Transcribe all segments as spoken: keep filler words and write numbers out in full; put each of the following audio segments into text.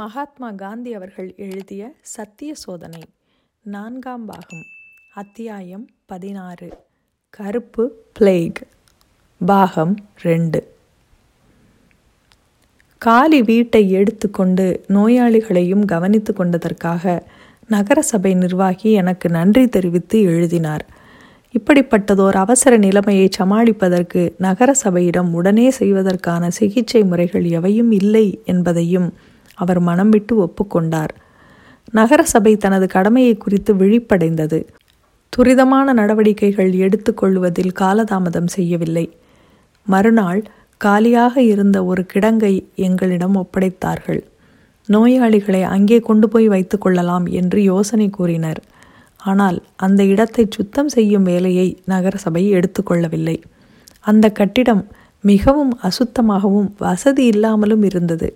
மகாத்மா காந்தி அவர்கள் எழுதிய சத்திய சோதனை நான்காம் பாகம், அத்தியாயம் பதினாறு, கருப்பு பிளேக், பாகம் ரெண்டு. காலி வீட்டை எடுத்துக்கொண்டு நோயாளிகளையும் கவனித்து கொண்டதற்காக நகரசபை நிர்வாகி எனக்கு நன்றி தெரிவித்து எழுதினார். இப்படிப்பட்டதோர் அவசர நிலைமையை சமாளிப்பதற்கு நகரசபையிடம் உடனே செய்வதற்கான சிகிச்சை முறைகள் எவையும் இல்லை என்பதையும் அவர் மனம் விட்டு ஒப்புக்கொண்டார். நகரசபை தனது கடமையை குறித்து விழிப்படைந்தது. துரிதமான நடவடிக்கைகள் எடுத்துக்கொள்வதில் காலதாமதம் செய்யவில்லை. மறுநாள் காலியாக இருந்த ஒரு கிடங்கை எங்களிடம் ஒப்படைத்தார்கள். நோயாளிகளை அங்கே கொண்டு போய் வைத்து கொள்ளலாம் என்று யோசனை கூறினர். ஆனால் அந்த இடத்தை சுத்தம் செய்யும் வேலையை நகரசபை எடுத்துக்கொள்ளவில்லை. அந்த கட்டிடம் மிகவும் அசுத்தமாகவும் வசதி இல்லாமலும் இருந்தது.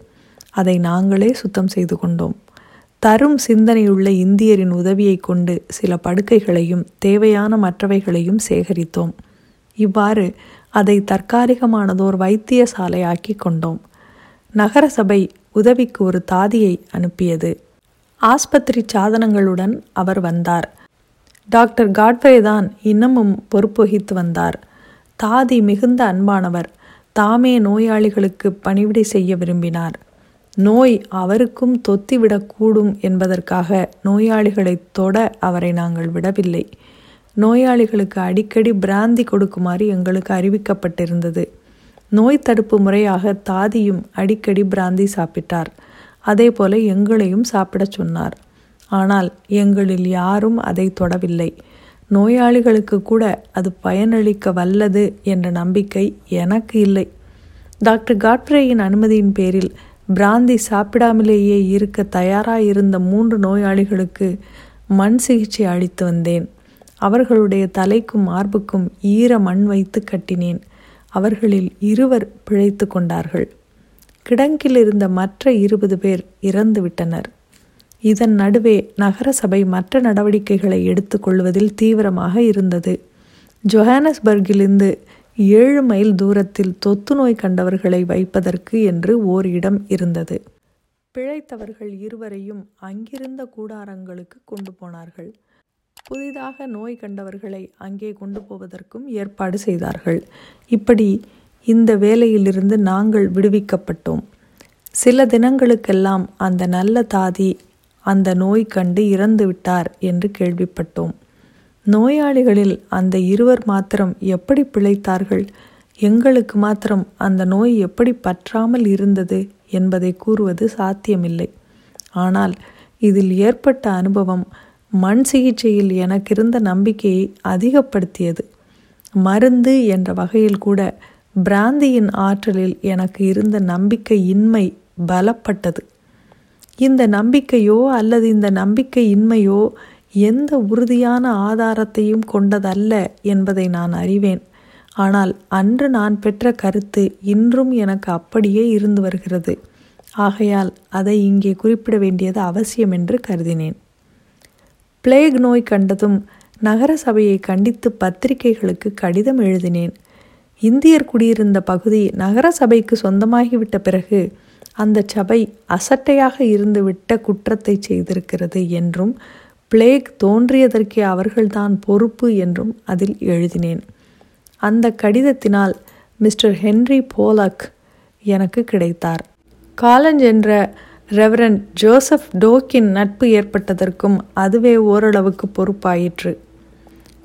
அதை நாங்களே சுத்தம் செய்து கொண்டோம். தரும் சிந்தனையுள்ள இந்தியரின் உதவியை கொண்டு சில படுக்கைகளையும் தேவையான மற்றவைகளையும் சேகரித்தோம். இவ்வாறு அதை தற்காலிகமானதோர் வைத்தியசாலையாக்கி கொண்டோம். நகரசபை உதவிக்கு ஒரு தாதியை அனுப்பியது. ஆஸ்பத்திரி சாதனங்களுடன் அவர் வந்தார். டாக்டர் காட்வே தான் இன்னமும் பொறுப்புகித்து வந்தார். தாதி மிகுந்த அன்பானவர். தாமே நோயாளிகளுக்கு பணிவிடை செய்ய விரும்பினார். நோய் அவருக்கும் தொத்திவிடக்கூடும் என்பதற்காக நோயாளிகளை தொட அவரை நாங்கள் விடவில்லை. நோயாளிகளுக்கு அடிக்கடி பிராந்தி கொடுக்குமாறு எங்களுக்கு அறிவிக்கப்பட்டிருந்தது. நோய் தடுப்பு முறையாக தாதியும் அடிக்கடி பிராந்தி சாப்பிட்டார். அதே போல எங்களையும் சாப்பிட சொன்னார். ஆனால் எங்களில் யாரும் அதை தொடவில்லை. நோயாளிகளுக்கு கூட அது பயனளிக்க வல்லது என்ற நம்பிக்கை எனக்கு இல்லை. டாக்டர் காட்ரேயின் அனுமதியின் பேரில் பிராந்தி சாப்பிடாமலேயே இருக்க தயாராயிருந்த மூன்று நோயாளிகளுக்கு மண் சிகிச்சை அளித்து வந்தேன். அவர்களுடைய தலைக்கும் மார்புக்கும் ஈர மண் வைத்து கட்டினேன். அவர்களில் இருவர் பிழைத்து கொண்டார்கள். கிடங்கில் இருந்த மற்ற இருபது பேர் இறந்துவிட்டனர். இதன் நடுவே நகரசபை மற்ற நடவடிக்கைகளை எடுத்துக்கொள்வதில் தீவிரமாக இருந்தது. ஜொஹானஸ்பர்கிலிருந்து ஏழு மைல் தூரத்தில் தொத்து நோய் கண்டவர்களை வைப்பதற்கு என்று ஓர் இடம் இருந்தது. பிழைத்தவர்கள் இருவரையும் அங்கிருந்த கூடாரங்களுக்கு கொண்டு போனார்கள். புதிதாக நோய் கண்டவர்களை அங்கே கொண்டு போவதற்கும் ஏற்பாடு செய்தார்கள். இப்படி இந்த வேலையிலிருந்து நாங்கள் விடுவிக்கப்பட்டோம். சில தினங்களுக்கெல்லாம் அந்த நல்ல தாதி அந்த நோய் கண்டு இறந்துவிட்டார் என்று கேள்விப்பட்டோம். நோயாளிகளில் அந்த இருவர் மாத்திரம் எப்படி பிழைத்தார்கள்? எங்களுக்கு மாத்திரம் அந்த நோய் எப்படி பற்றாமல் இருந்தது என்பதை கூறுவது சாத்தியமில்லை. ஆனால் இதில் ஏற்பட்ட அனுபவம் மண் சிகிச்சையில் எனக்கிருந்த நம்பிக்கையை அதிகப்படுத்தியது. மருந்து என்ற வகையில் கூட பிராந்தியின் ஆற்றலில் எனக்கு இருந்த நம்பிக்கையின்மை பலப்பட்டது. இந்த நம்பிக்கையோ அல்லது இந்த நம்பிக்கையின்மையோ எந்த உறுதியான ஆதாரத்தையும் கொண்டதல்ல என்பதை நான் அறிவேன். ஆனால் அன்று நான் பெற்ற கருத்து இன்றும் எனக்கு அப்படியே இருந்து வருகிறது. ஆகையால் அதை இங்கே குறிப்பிட வேண்டியது அவசியம் என்று கருதினேன். பிளேக் நோய் கண்டதும் நகரசபையை கண்டித்து பத்திரிகைகளுக்கு கடிதம் எழுதினேன். இந்தியர் குடியிருந்த பகுதி நகரசபைக்கு சொந்தமாகிவிட்ட பிறகு அந்த சபை அசட்டையாக இருந்துவிட்ட குற்றத்தை செய்திருக்கிறது என்றும் பிளேக் தோன்றியதற்கே அவர்கள்தான் பொறுப்பு என்றும் அதில் எழுதினேன். அந்த கடிதத்தினால் மிஸ்டர் ஹென்ரி போலாக் எனக்கு கிடைத்தார். காலஞ்ச் என்ற ரெவரண்ட் ஜோசப் டோக்கின் நட்பு ஏற்பட்டதற்கும் அதுவே ஓரளவுக்கு பொறுப்பாயிற்று.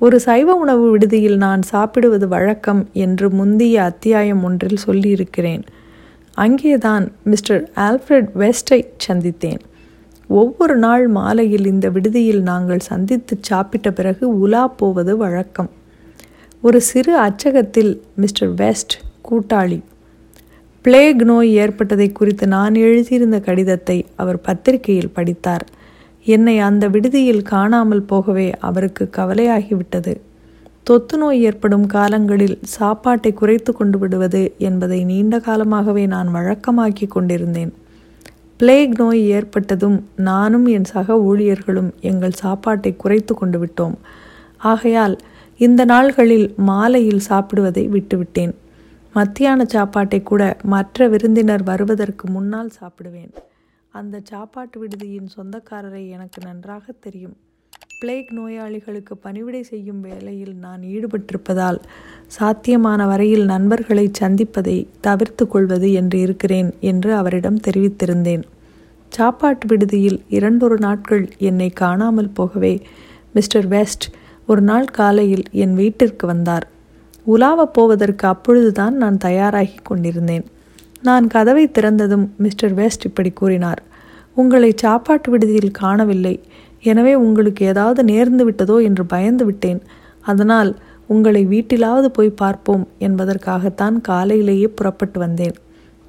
ஒரு சைவ உணவு விடுதியில் நான் சாப்பிடுவது வழக்கம் என்று முந்திய அத்தியாயம் ஒன்றில் சொல்லியிருக்கிறேன். அங்கேதான் மிஸ்டர் ஆல்ஃபிரட் வெஸ்டை சந்தித்தேன். ஒவ்வொரு நாள் மாலையில் இந்த விடுதியில் நாங்கள் சந்தித்து சாப்பிட்ட பிறகு உலா போவது வழக்கம். ஒரு சிறு அச்சகத்தில் மிஸ்டர் பெஸ்ட் கூட்டாளி. பிளேக் நோய் ஏற்பட்டதை குறித்து நான் எழுதியிருந்த கடிதத்தை அவர் பத்திரிகையில் படித்தார். என்னை அந்த விடுதியில் காணாமல் போகவே அவருக்கு கவலையாகிவிட்டது. தொத்து நோய் ஏற்படும் காலங்களில் சாப்பாட்டை குறைத்து கொண்டு விடுவது என்பதை நீண்ட காலமாகவே நான் வழக்கமாக்கி கொண்டிருந்தேன். பிளேக் நோய் ஏற்பட்டதும் நானும் என் சக ஊழியர்களும் எங்கள் சாப்பாட்டை குறைத்து கொண்டு விட்டோம். ஆகையால் இந்த நாள்களில் மாலையில் சாப்பிடுவதை விட்டுவிட்டேன். மத்தியான சாப்பாட்டை கூட மற்ற விருந்தினர் வருவதற்கு முன்னால் சாப்பிடுவேன். அந்த சாப்பாட்டு விடுதியின் சொந்தக்காரரை எனக்கு நன்றாக தெரியும். பிளேக் நோயாளிகளுக்கு பணிவிடை செய்யும் வேலையில் நான் ஈடுபட்டிருப்பதால் சாத்தியமான வரையில் நண்பர்களை சந்திப்பதை தவிர்த்து கொள்வது என்று இருக்கிறேன் என்று அவரிடம் தெரிவித்திருந்தேன். சாப்பாட்டு விடுதியில் இரண்டொரு நாட்கள் என்னை காணாமல் போகவே மிஸ்டர் பெஸ்ட் ஒரு நாள் காலையில் என் வீட்டிற்கு வந்தார். உலாவப் போவதற்கு அப்பொழுதுதான் நான் தயாராகி கொண்டிருந்தேன். நான் கதவை திறந்ததும் மிஸ்டர் பெஸ்ட் இப்படி கூறினார், "உங்களை சாப்பாட்டு விடுதியில் காணவில்லை, எனவே உங்களுக்கு ஏதாவது நேர்ந்து விட்டதோ என்று பயந்து விட்டேன். அதனால் உங்களை வீட்டிலாவது போய் பார்ப்போம் என்பதற்காகத்தான் காலையிலேயே புறப்பட்டு வந்தேன்.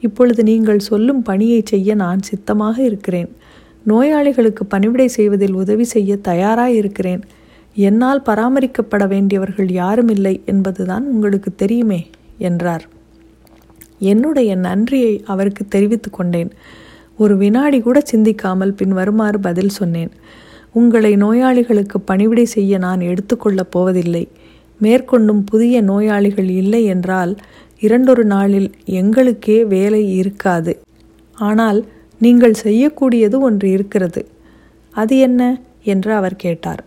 இப்பொழுது நீங்கள் சொல்லும் பணியை செய்ய நான் சித்தமாக இருக்கிறேன். நோயாளிகளுக்கு பணிவிடை செய்வதில் உதவி செய்ய தயாராயிருக்கிறேன். என்னால் பராமரிக்கப்பட வேண்டியவர்கள் யாருமில்லை என்பதுதான் உங்களுக்கு தெரியுமே" என்றார். என்னுடைய நன்றியை அவருக்கு தெரிவித்து கொண்டேன். ஒரு வினாடி கூட சிந்திக்காமல் பின்வருமாறு பதில் சொன்னேன். "உங்களை நோயாளிகளுக்கு பணிவிடை செய்ய நான் எடுத்துக்கொள்ளப் போவதில்லை. மேற்கொண்டும் புதிய நோயாளிகள் இல்லை என்றால் இரண்டொரு நாளில் எங்களுக்கே வேலை இருக்காது. ஆனால் நீங்கள் செய்யக்கூடியது ஒன்று இருக்கிறது." "அது என்ன?" என்று அவர் கேட்டார்.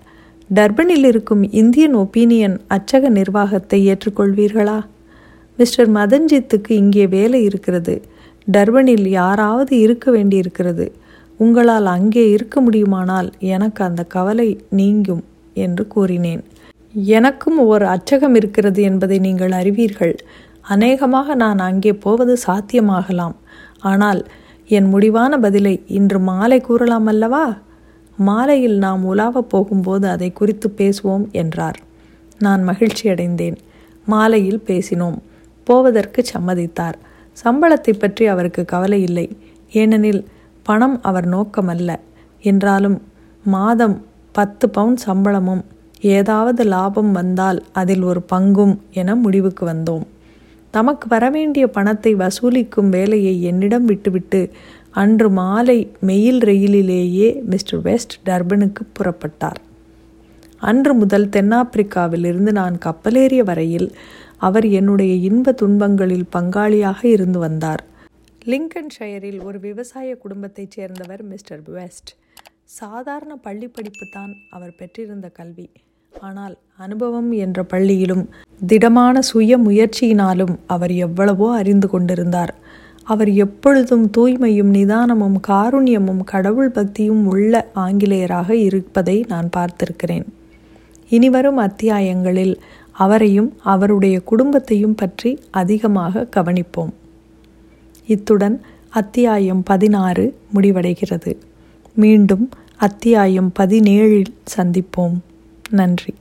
"டர்பனில் இருக்கும் இந்தியன் ஒப்பீனியன் அச்சக நிர்வாகத்தை ஏற்றுக்கொள்வீர்களா? மிஸ்டர் மதன்ஜித்துக்கு இங்கே வேலை இருக்கிறது. டர்பனில் யாராவது இருக்க வேண்டியிருக்கிறது. உங்களால் அங்கே இருக்க முடியுமானால் எனக்கு அந்த கவலை நீங்கும்" என்று கூறினேன். "எனக்கும் ஒரு அச்சகம் இருக்கிறது என்பதை நீங்கள் அறிவீர்கள். அநேகமாக நான் அங்கே போவது சாத்தியமாகலாம். ஆனால் என் முடிவான பதிலை இன்று மாலை கூறலாம் அல்லவா? மாலையில் நாம் உலாவப் போகும்போது அதை குறித்து பேசுவோம்" என்றார். நான் மகிழ்ச்சியடைந்தேன். மாலையில் பேசினோம். போவதற்கு சம்மதித்தார். சம்பளத்தை பற்றி அவருக்கு கவலை இல்லை. ஏனெனில் பணம் அவர் நோக்கமல்ல. என்றாலும் மாதம் பத்து பவுண்ட் சம்பளமும் ஏதாவது லாபம் வந்தால் அதில் ஒரு பங்கும் என முடிவுக்கு வந்தோம். தமக்கு வரவேண்டிய பணத்தை வசூலிக்கும் வேலையை என்னிடம் விட்டுவிட்டு அன்று மாலை மெயில் ரயிலிலேயே மிஸ்டர் பெஸ்ட் டர்பனுக்கு புறப்பட்டார். அன்று முதல் தென்னாப்பிரிக்காவிலிருந்து நான் கப்பலேறிய வரையில் அவர் என்னுடைய இன்ப துன்பங்களில் பங்காளியாக இருந்து வந்தார். லிங்கன்ஷையரில் ஒரு விவசாய குடும்பத்தைச் சேர்ந்தவர் மிஸ்டர் பெஸ்ட். சாதாரண பள்ளி படிப்பு தான் அவர் பெற்றிருந்த கல்வி. ஆனால் அனுபவம் என்ற பள்ளியிலும் திடமான சுய முயற்சியினாலும் அவர் எவ்வளவோ அறிந்து கொண்டிருந்தார். அவர் எப்பொழுதும் தூய்மையும் நிதானமும் காருண்யமும் கடவுள் பக்தியும் உள்ள ஆங்கிலேயராக இருப்பதை நான் பார்த்திருக்கிறேன். இனிவரும் அத்தியாயங்களில் அவரையும் அவருடைய குடும்பத்தையும் பற்றி அதிகமாக கவனிப்போம். இத்துடன் அத்தியாயம் பதினாறு முடிவடைகிறது. மீண்டும் அத்தியாயம் பதினேழில் சந்திப்போம். நன்றி.